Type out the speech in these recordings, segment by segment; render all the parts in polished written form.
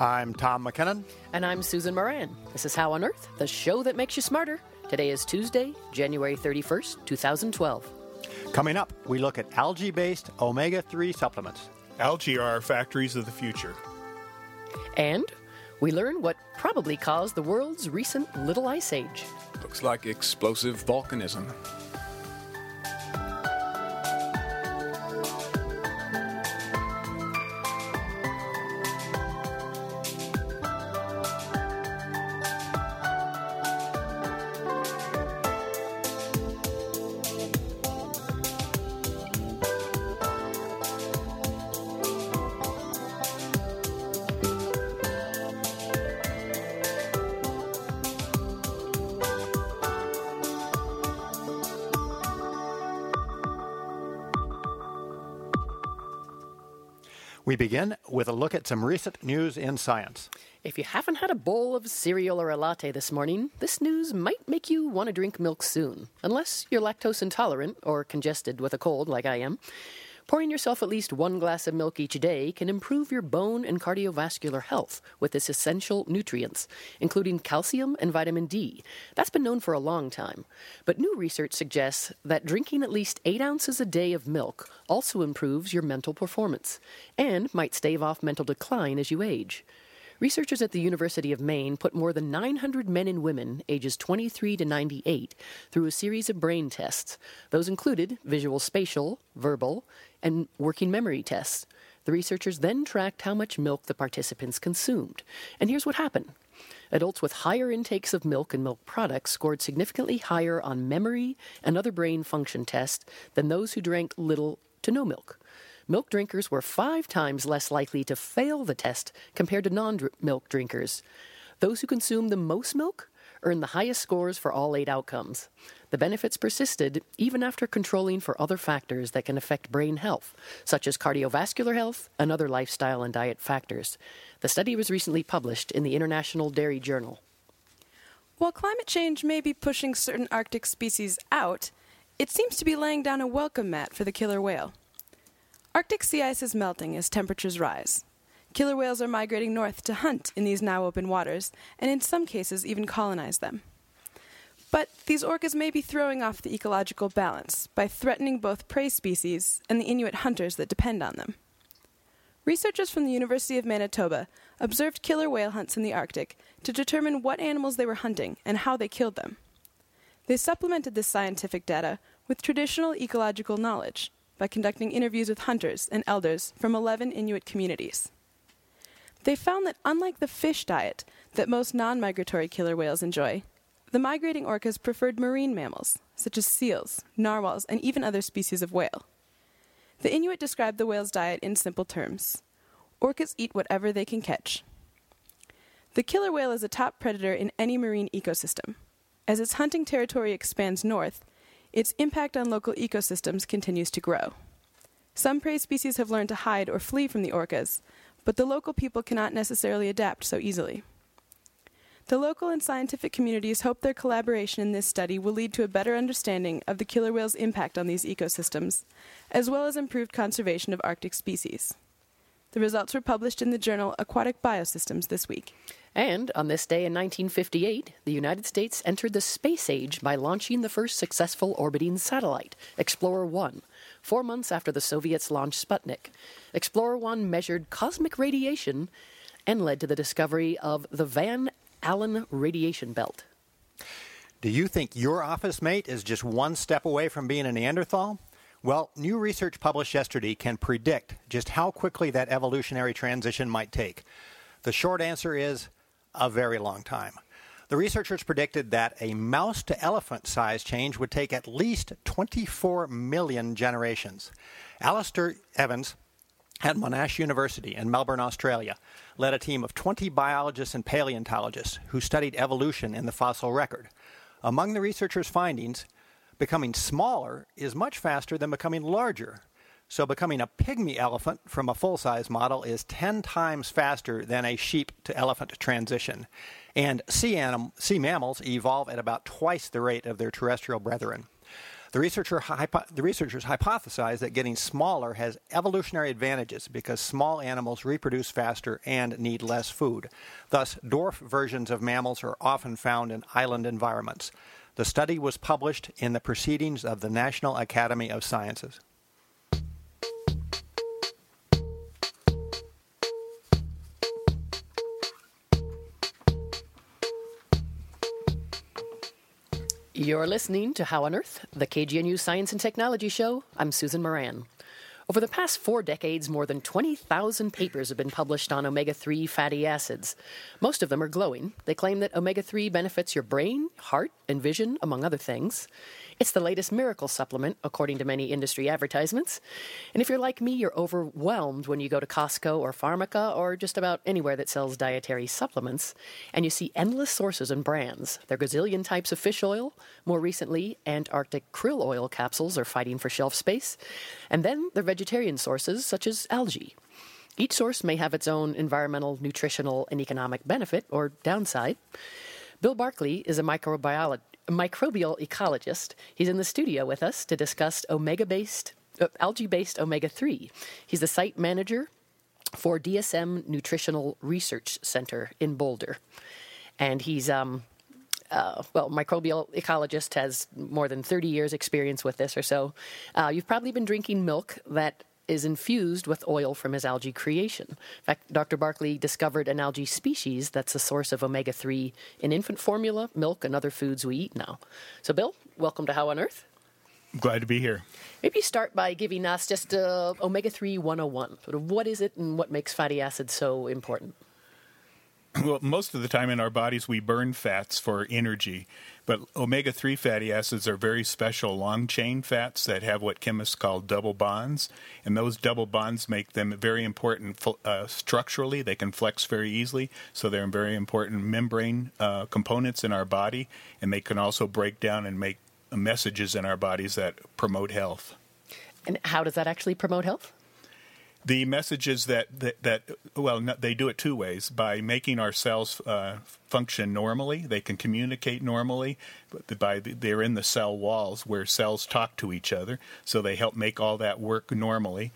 I'm Tom McKinnon. And I'm Susan Moran. This is How on Earth, the show that makes you smarter. Today is Tuesday, January 31st, 2012. Coming up, we look at algae-based omega-3 supplements. Algae are our factories of the future. And we learn what probably caused the world's recent Little Ice Age. Looks like explosive volcanism. We begin with a look at some recent news in science. If you haven't had a bowl of cereal or a latte this morning, this news might make you want to drink milk soon, unless you're lactose intolerant or congested with a cold like I am. Pouring yourself at least one glass of milk each day can improve your bone and cardiovascular health with its essential nutrients, including calcium and vitamin D. That's been known for a long time. But new research suggests that drinking at least 8 ounces a day of milk also improves your mental performance and might stave off mental decline as you age. Researchers at the University of Maine put more than 900 men and women ages 23 to 98 through a series of brain tests. Those included visual, spatial, verbal, and working memory tests. The researchers then tracked how much milk the participants consumed. And here's what happened. Adults with higher intakes of milk and milk products scored significantly higher on memory and other brain function tests than those who drank little to no milk. Milk drinkers were 5 times less likely to fail the test compared to non-milk drinkers. Those who consumed the most milk earned the highest scores for all 8 outcomes. The benefits persisted even after controlling for other factors that can affect brain health, such as cardiovascular health and other lifestyle and diet factors. The study was recently published in the International Dairy Journal. While climate change may be pushing certain Arctic species out, it seems to be laying down a welcome mat for the killer whale. Arctic sea ice is melting as temperatures rise. Killer whales are migrating north to hunt in these now open waters, and in some cases even colonize them. But these orcas may be throwing off the ecological balance by threatening both prey species and the Inuit hunters that depend on them. Researchers from the University of Manitoba observed killer whale hunts in the Arctic to determine what animals they were hunting and how they killed them. They supplemented this scientific data with traditional ecological knowledge by conducting interviews with hunters and elders from 11 Inuit communities. They found that unlike the fish diet that most non-migratory killer whales enjoy, the migrating orcas preferred marine mammals, such as seals, narwhals, and even other species of whale. The Inuit described the whale's diet in simple terms. Orcas eat whatever they can catch. The killer whale is a top predator in any marine ecosystem. As its hunting territory expands north, its impact on local ecosystems continues to grow. Some prey species have learned to hide or flee from the orcas, but the local people cannot necessarily adapt so easily. The local and scientific communities hope their collaboration in this study will lead to a better understanding of the killer whale's impact on these ecosystems, as well as improved conservation of Arctic species. The results were published in the journal Aquatic Biosystems this week. And on this day in 1958, the United States entered the space age by launching the first successful orbiting satellite, Explorer 1, 4 months after the Soviets launched Sputnik. Explorer 1 measured cosmic radiation and led to the discovery of the Van Allen Radiation Belt. Do you think your office mate is just one step away from being a Neanderthal? Well, new research published yesterday can predict just how quickly that evolutionary transition might take. The short answer is a very long time. The researchers predicted that a mouse to elephant size change would take at least 24 million generations. Alastair Evans at Monash University in Melbourne, Australia, led a team of 20 biologists and paleontologists who studied evolution in the fossil record. Among the researchers' findings, becoming smaller is much faster than becoming larger. So becoming a pygmy elephant from a full-size model is 10 times faster than a sheep to elephant transition. And sea mammals evolve at about twice the rate of their terrestrial brethren. The researchers hypothesized that getting smaller has evolutionary advantages because small animals reproduce faster and need less food. Thus, dwarf versions of mammals are often found in island environments. The study was published in the Proceedings of the National Academy of Sciences. You're listening to How on Earth, the KGNU Science and Technology Show. I'm Susan Moran. Over the past 4 decades, more than 20,000 papers have been published on omega-3 fatty acids. Most of them are glowing. They claim that omega-3 benefits your brain, heart, and vision, among other things. It's the latest miracle supplement, according to many industry advertisements. And if you're like me, you're overwhelmed when you go to Costco or Pharmaca or just about anywhere that sells dietary supplements, and you see endless sources and brands. There are gazillion types of fish oil. More recently, Antarctic krill oil capsules are fighting for shelf space. And then there are vegetarian sources, such as algae. Each source may have its own environmental, nutritional, and economic benefit or downside. Bill Barclay is a microbial ecologist. He's in the studio with us to discuss algae-based omega-3. He's the site manager for DSM Nutritional Research Center in Boulder. And he's microbial ecologist, has more than 30 years experience with this or so. You've probably been drinking milk that is infused with oil from his algae creation. In fact, Dr. Barclay discovered an algae species that's a source of omega-3 in infant formula, milk, and other foods we eat now. So, Bill, welcome to How on Earth. I'm glad to be here. Maybe start by giving us just omega-3 101. Sort of what is it and what makes fatty acids so important? Well, most of the time in our bodies, we burn fats for energy. But omega-3 fatty acids are very special long-chain fats that have what chemists call double bonds. And those double bonds make them very important structurally. They can flex very easily. So they're very important membrane components in our body. And they can also break down and make messages in our bodies that promote health. And how does that actually promote health? The message is they do it two ways. By making our cells function normally, they can communicate normally. But they're in the cell walls where cells talk to each other, so they help make all that work normally.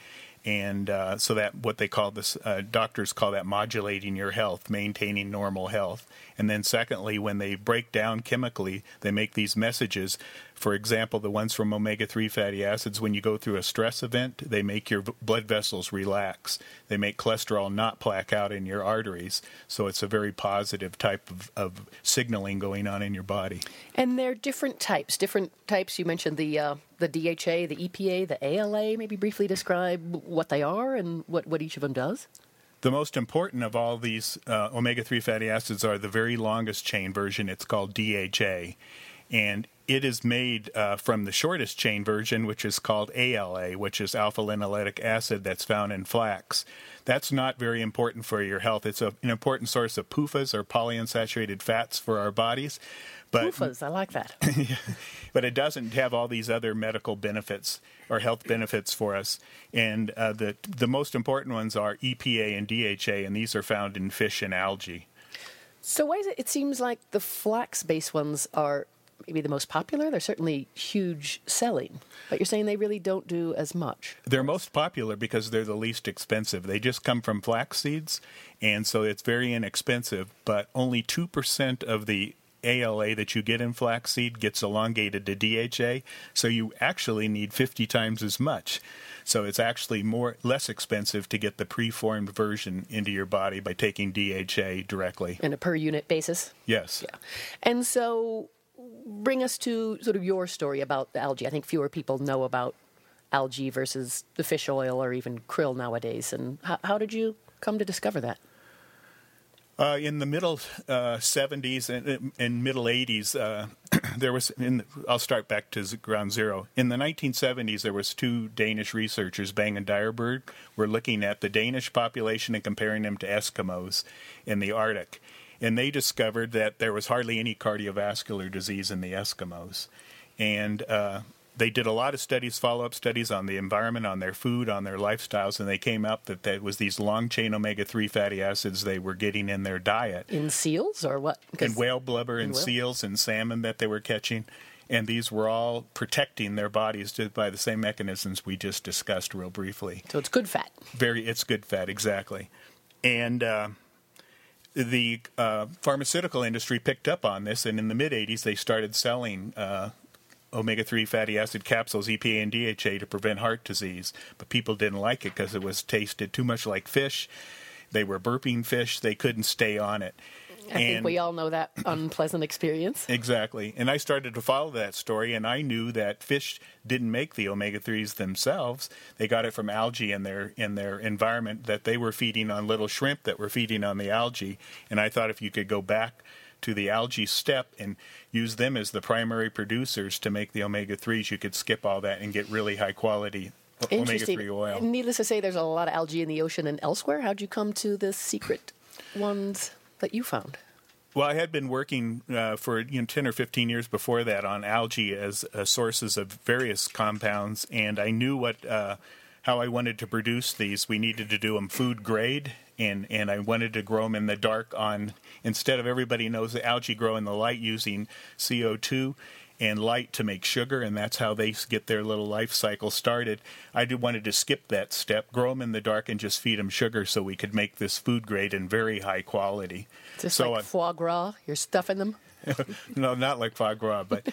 And so that what they call this, doctors call that modulating your health, maintaining normal health. And then secondly, when they break down chemically, they make these messages. For example, the ones from omega-3 fatty acids, when you go through a stress event, they make your blood vessels relax. They make cholesterol not plaque out in your arteries. So it's a very positive type of signaling going on in your body. And there are different types. You mentioned the DHA, the EPA, the ALA. Maybe briefly describe what they are and what each of them does. The most important of all these omega-3 fatty acids are the very longest chain version. It's called DHA. And it is made from the shortest chain version, which is called ALA, which is alpha-linoleic acid that's found in flax. That's not very important for your health. It's an important source of PUFAs, or polyunsaturated fats, for our bodies. But, PUFAs, I like that. But it doesn't have all these other medical benefits or health benefits for us. And the most important ones are EPA and DHA, and these are found in fish and algae. So why is it seems like the flax-based ones are maybe the most popular? They're certainly huge selling, but you're saying they really don't do as much. They're most popular because they're the least expensive. They just come from flax seeds, and so it's very inexpensive, but only 2% of the ALA that you get in flaxseed gets elongated to DHA, so you actually need 50 times as much. So it's actually less expensive to get the preformed version into your body by taking DHA directly. On a per-unit basis? Yes. Yeah. And so bring us to sort of your story about the algae. I think fewer people know about algae versus the fish oil or even krill nowadays. And how did you come to discover that? In the middle 70s and middle 80s, I'll start back to ground zero. In the 1970s, there was 2 Danish researchers, Bang and Dyerberg, were looking at the Danish population and comparing them to Eskimos in the Arctic. And they discovered that there was hardly any cardiovascular disease in the Eskimos. And they did a lot of studies, follow-up studies on the environment, on their food, on their lifestyles, and they came up that there was these long-chain omega-3 fatty acids they were getting in their diet. In seals or what? In whale blubber and seals and salmon that they were catching. And these were all protecting their bodies by the same mechanisms we just discussed real briefly. So it's good fat. It's good fat, exactly. And the pharmaceutical industry picked up on this, and in the mid-'80s they started selling omega-3 fatty acid capsules, EPA and DHA, to prevent heart disease. But people didn't like it because it was tasted too much like fish. They were burping fish. They couldn't stay on it. I think we all know that unpleasant experience. Exactly. And I started to follow that story, and I knew that fish didn't make the omega-3s themselves. They got it from algae in their environment that they were feeding on, little shrimp that were feeding on the algae. And I thought if you could go back to the algae step and use them as the primary producers to make the omega-3s, you could skip all that and get really high-quality omega-3 oil. Needless to say, there's a lot of algae in the ocean and elsewhere. How'd you come to the secret ones that you found? Well, I had been working for 10 or 15 years before that on algae as sources of various compounds, and I knew how I wanted to produce these. We needed to do them food grade, and I wanted to grow them in the dark instead of, everybody knows the algae grow in the light using CO2 and light to make sugar, and that's how they get their little life cycle started. I wanted to skip that step, grow them in the dark, and just feed them sugar so we could make this food grade and very high quality. Just so like foie gras, you're stuffing them? No, not like foie gras, but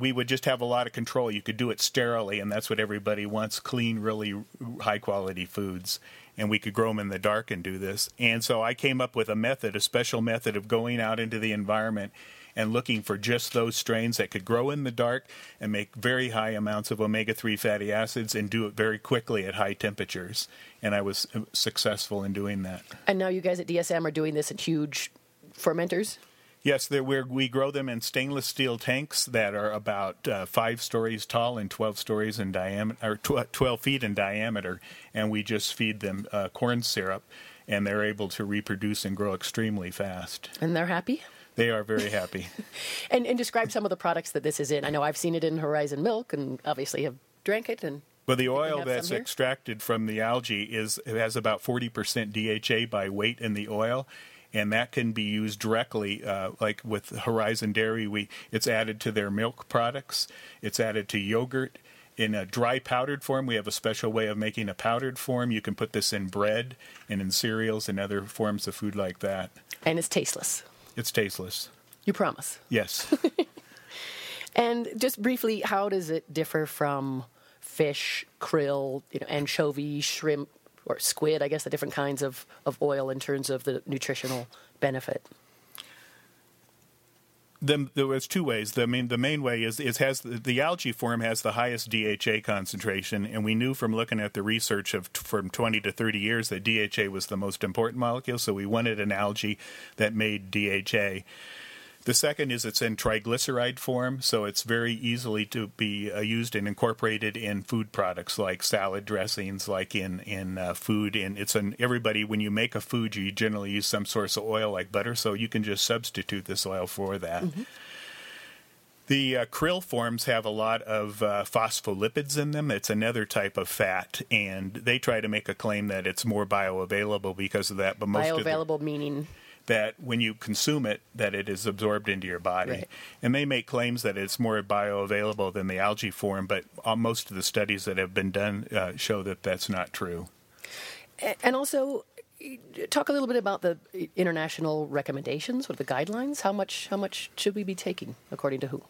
we would just have a lot of control. You could do it sterilely, and that's what everybody wants, clean, really high-quality foods. And we could grow them in the dark and do this. And so I came up with a special method of going out into the environment and looking for just those strains that could grow in the dark and make very high amounts of omega-3 fatty acids and do it very quickly at high temperatures. And I was successful in doing that. And now you guys at DSM are doing this in huge fermenters? Yes, we grow them in stainless steel tanks that are about 5 stories tall and 12 stories in diameter, or 12 feet in diameter, and we just feed them corn syrup, and they're able to reproduce and grow extremely fast. And they're happy? They are very happy. And describe some of the products that this is in. I know I've seen it in Horizon Milk, and obviously have drank it. And well, the oil that's extracted from the algae has about 40% DHA by weight in the oil. And that can be used directly, like with Horizon Dairy. It's added to their milk products. It's added to yogurt in a dry powdered form. We have a special way of making a powdered form. You can put this in bread and in cereals and other forms of food like that. And it's tasteless. It's tasteless. You promise? Yes. And just briefly, how does it differ from fish, krill, anchovy, shrimp, or squid, I guess, the different kinds of oil in terms of the nutritional benefit? There was two ways. The main way is it has the algae form has the highest DHA concentration, and we knew from looking at the research from 20 to 30 years that DHA was the most important molecule, so we wanted an algae that made DHA. The second is it's in triglyceride form, so it's very easily to be used and incorporated in food products like salad dressings, like in food. And everybody, when you make a food, you generally use some source of oil like butter, so you can just substitute this oil for that. Mm-hmm. The krill forms have a lot of phospholipids in them. It's another type of fat, and they try to make a claim that it's more bioavailable because of that. But most bioavailable meaning that when you consume it, that it is absorbed into your body. Right. And they make claims that it's more bioavailable than the algae form, but most of the studies that have been done show that that's not true. And also, talk a little bit about the international recommendations or the guidelines. How much should we be taking, according to who?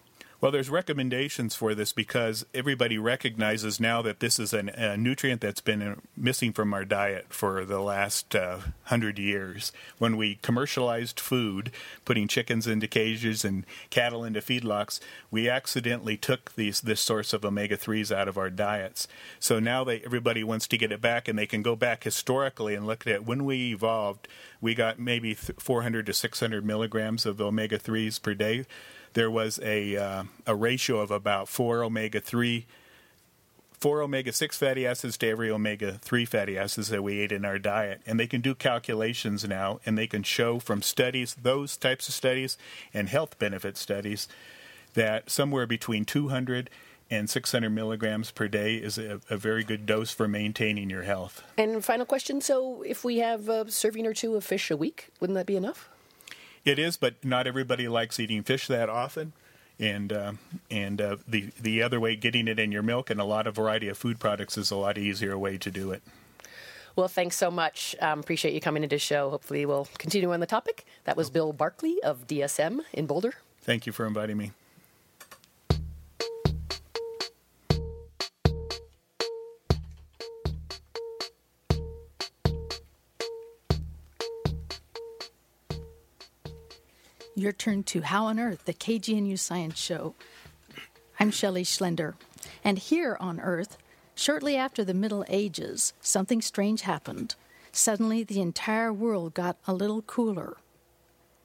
Well, there's recommendations for this because everybody recognizes now that this is a nutrient that's been missing from our diet for the last 100 years. When we commercialized food, putting chickens into cages and cattle into feedlots, we accidentally took this source of omega-3s out of our diets. So now everybody wants to get it back, and they can go back historically and look at when we evolved, we got maybe 400 to 600 milligrams of omega-3s per day. There was a ratio of about 4 omega-6 fatty acids to every omega-3 fatty acids that we ate in our diet. And they can do calculations now, and they can show from studies, those types of studies and health benefit studies, that somewhere between 200 and 600 milligrams per day is a very good dose for maintaining your health. And final question, so if we have a serving or two of fish a week, wouldn't that be enough? It is, but not everybody likes eating fish that often. And the other way, getting it in your milk and a lot of variety of food products, is a lot easier way to do it. Well, thanks so much. Appreciate you coming to this show. Hopefully we'll continue on the topic. That was Bill Barclay of DSM in Boulder. Thank you for inviting me. Your turn to How on Earth, the KGNU Science Show. I'm Shelley Schlender. And here on Earth, shortly after the Middle Ages, something strange happened. Suddenly, the entire world got a little cooler.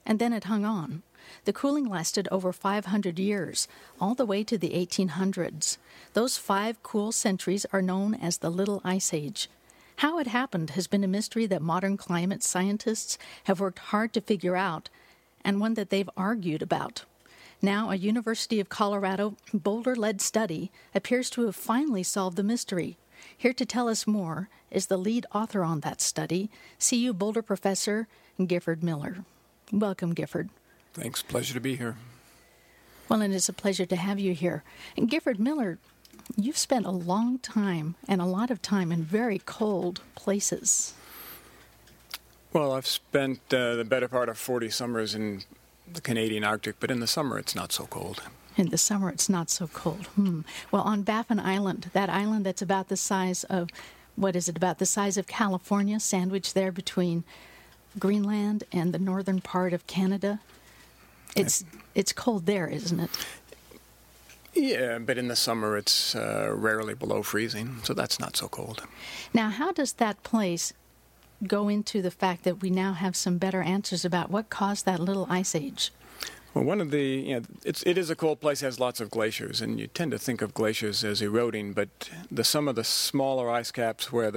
And then it hung on. The cooling lasted over 500 years, all the way to the 1800s. Those 5 cool centuries are known as the Little Ice Age. How it happened has been a mystery that modern climate scientists have worked hard to figure out, and one that they've argued about. Now, a University of Colorado Boulder-led study appears to have finally solved the mystery. Here to tell us more is the lead author on that study, CU Boulder professor Gifford Miller. Welcome, Gifford. Thanks. Pleasure to be here. Well, and it's a pleasure to have you here. And Gifford Miller, you've spent a long time and a lot of time in very cold places. Well, I've spent the better part of 40 summers in the Canadian Arctic, but in the summer it's not so cold. In the summer it's not so cold. Well, on Baffin Island, that island that's about the size of, about the size of California, sandwiched there between Greenland and the northern part of Canada. It's cold there, isn't it? Yeah, but in the summer it's rarely below freezing, so that's not so cold. Now, how does that place go into the fact that we now have some better answers about what caused that Little Ice Age? Well, one of the, it is a cold place, has lots of glaciers, and you tend to think of glaciers as eroding, but some of the smaller ice caps where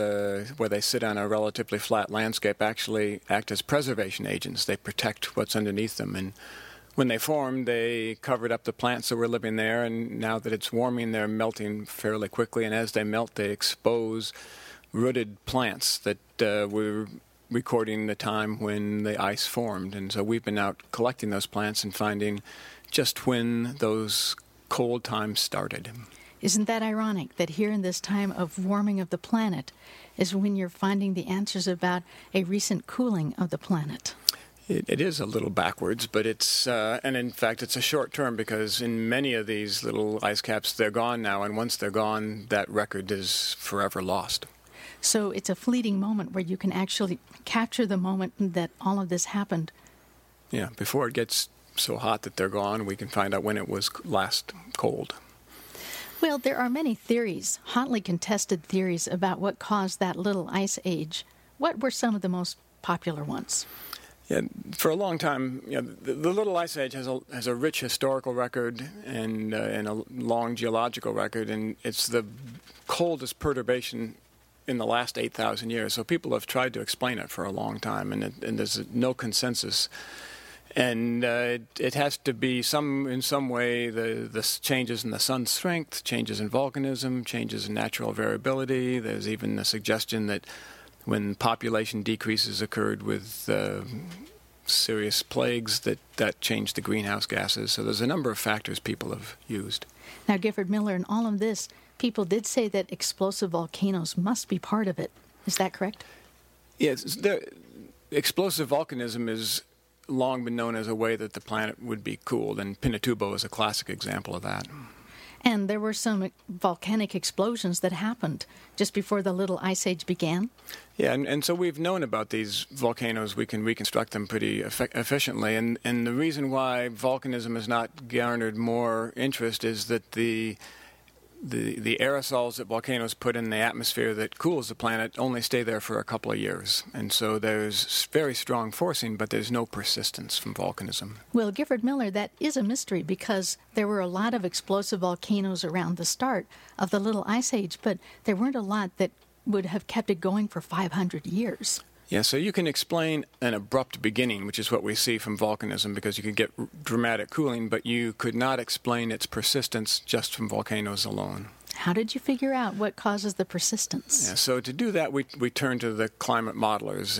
they sit on a relatively flat landscape actually act as preservation agents. They protect what's underneath them, and when they formed, they covered up the plants that were living there, and now that it's warming, they're melting fairly quickly, and as they melt, they expose rooted plants that were recording the time when the ice formed. And so we've been out collecting those plants and finding just when those cold times started. Isn't that ironic that here in this time of warming of the planet is when you're finding the answers about a recent cooling of the planet? It is a little backwards, but it's, and in fact, it's a short term, because in many of these little ice caps, they're gone now, and once they're gone, that record is forever lost. So it's a fleeting moment where you can actually capture the moment that all of this happened. Yeah, before it gets so hot that they're gone, we can find out when it was last cold. Well, there are many theories, hotly contested theories, about what caused that Little Ice Age. What were some of the most popular ones? Yeah, for a long time, the Little Ice Age has a rich historical record and a long geological record, and it's the coldest perturbation in the last 8,000 years. So people have tried to explain it for a long time, and there's no consensus. And it has to be in some way the changes in the sun's strength, changes in volcanism, changes in natural variability. There's even a suggestion that when population decreases occurred with serious plagues, that changed the greenhouse gases. So there's a number of factors people have used. Now, Gifford Miller, in all of this, people did say that explosive volcanoes must be part of it. Is that correct? Yes. Explosive volcanism has long been known as a way that the planet would be cooled, and Pinatubo is a classic example of that. And there were some volcanic explosions that happened just before the Little Ice Age began? Yeah, and so we've known about these volcanoes. We can reconstruct them pretty efficiently. And the reason why volcanism has not garnered more interest is that the aerosols that volcanoes put in the atmosphere that cools the planet only stay there for a couple of years. And so there's very strong forcing, but there's no persistence from volcanism. Well, Gifford Miller, that is a mystery, because there were a lot of explosive volcanoes around the start of the Little Ice Age, but there weren't a lot that would have kept it going for 500 years. Yeah, so you can explain an abrupt beginning, which is what we see from volcanism, because you can get dramatic cooling, but you could not explain its persistence just from volcanoes alone. How did you figure out what causes the persistence? Yeah, so to do that, we turned to the climate modelers,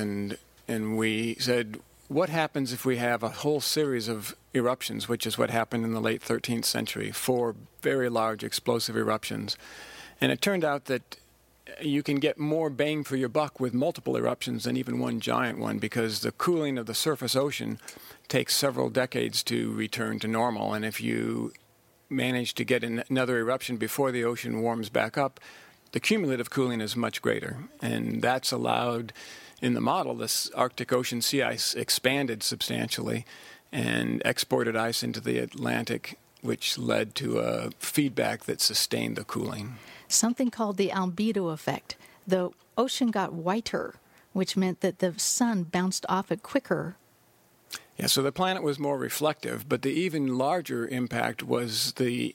and we said, what happens if we have a whole series of eruptions, which is what happened in the late 13th century, four very large explosive eruptions. And it turned out that you can get more bang for your buck with multiple eruptions than even one giant one, because the cooling of the surface ocean takes several decades to return to normal. And if you manage to get another eruption before the ocean warms back up, the cumulative cooling is much greater. And that's allowed, in the model, this Arctic Ocean sea ice expanded substantially and exported ice into the Atlantic, which led to a feedback that sustained the cooling. Something called the albedo effect. The ocean got whiter, which meant that the sun bounced off it quicker. Yeah, so the planet was more reflective, but the even larger impact was the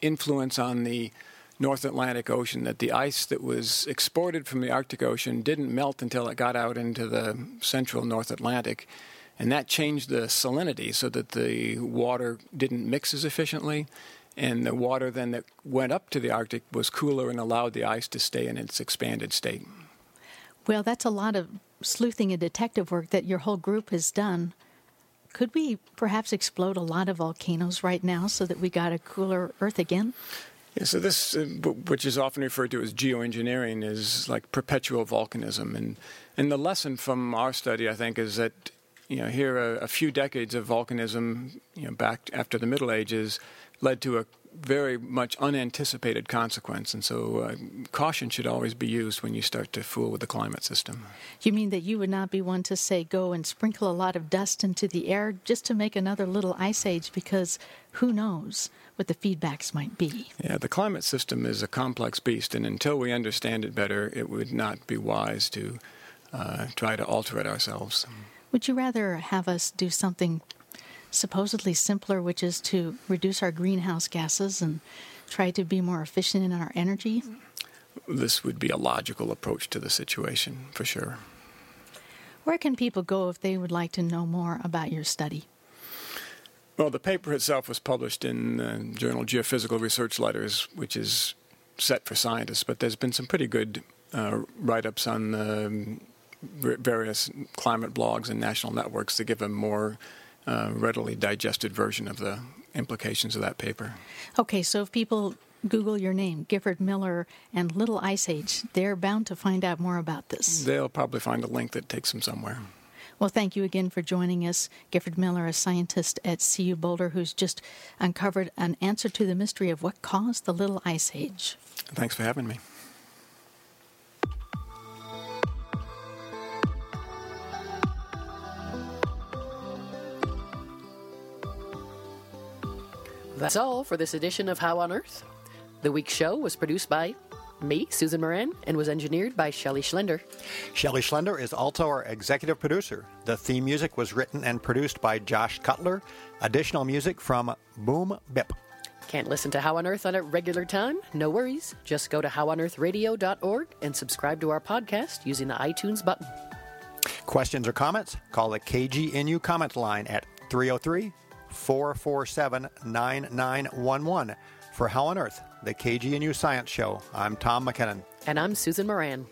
influence on the North Atlantic Ocean, that the ice that was exported from the Arctic Ocean didn't melt until it got out into the central North Atlantic, and that changed the salinity so that the water didn't mix as efficiently, and the water then that went up to the Arctic was cooler and allowed the ice to stay in its expanded state. Well, that's a lot of sleuthing and detective work that your whole group has done. Could we perhaps explode a lot of volcanoes right now so that we got a cooler Earth again? Yeah, so this, which is often referred to as geoengineering, is like perpetual volcanism. And the lesson from our study, I think, is that, you know, here a few decades of volcanism, you know, back after the Middle Ages, led to a very much unanticipated consequence. And so caution should always be used when you start to fool with the climate system. You mean that you would not be one to say go and sprinkle a lot of dust into the air just to make another little ice age, because who knows what the feedbacks might be? Yeah, the climate system is a complex beast, and until we understand it better, it would not be wise to try to alter it ourselves. Would you rather have us do something supposedly simpler, which is to reduce our greenhouse gases and try to be more efficient in our energy? This would be a logical approach to the situation, for sure. Where can people go if they would like to know more about your study? Well, the paper itself was published in the journal Geophysical Research Letters, which is set for scientists, but there's been some pretty good write-ups on the various climate blogs and national networks that give a more readily digested version of the implications of that paper. Okay, so if people Google your name, Gifford Miller and Little Ice Age, they're bound to find out more about this. They'll probably find a link that takes them somewhere. Well, thank you again for joining us, Gifford Miller, a scientist at CU Boulder who's just uncovered an answer to the mystery of what caused the Little Ice Age. Thanks for having me. That's all for this edition of How on Earth. The week's show was produced by me, Susan Moran, and was engineered by Shelley Schlender. Shelley Schlender is also our executive producer. The theme music was written and produced by Josh Cutler. Additional music from Boom Bip. Can't listen to How on Earth on a regular time? No worries. Just go to howonearthradio.org and subscribe to our podcast using the iTunes button. Questions or comments? Call the KGNU comment line at 303-447-9911. For How on Earth, the KGNU Science Show, I'm Tom McKinnon. And I'm Susan Moran.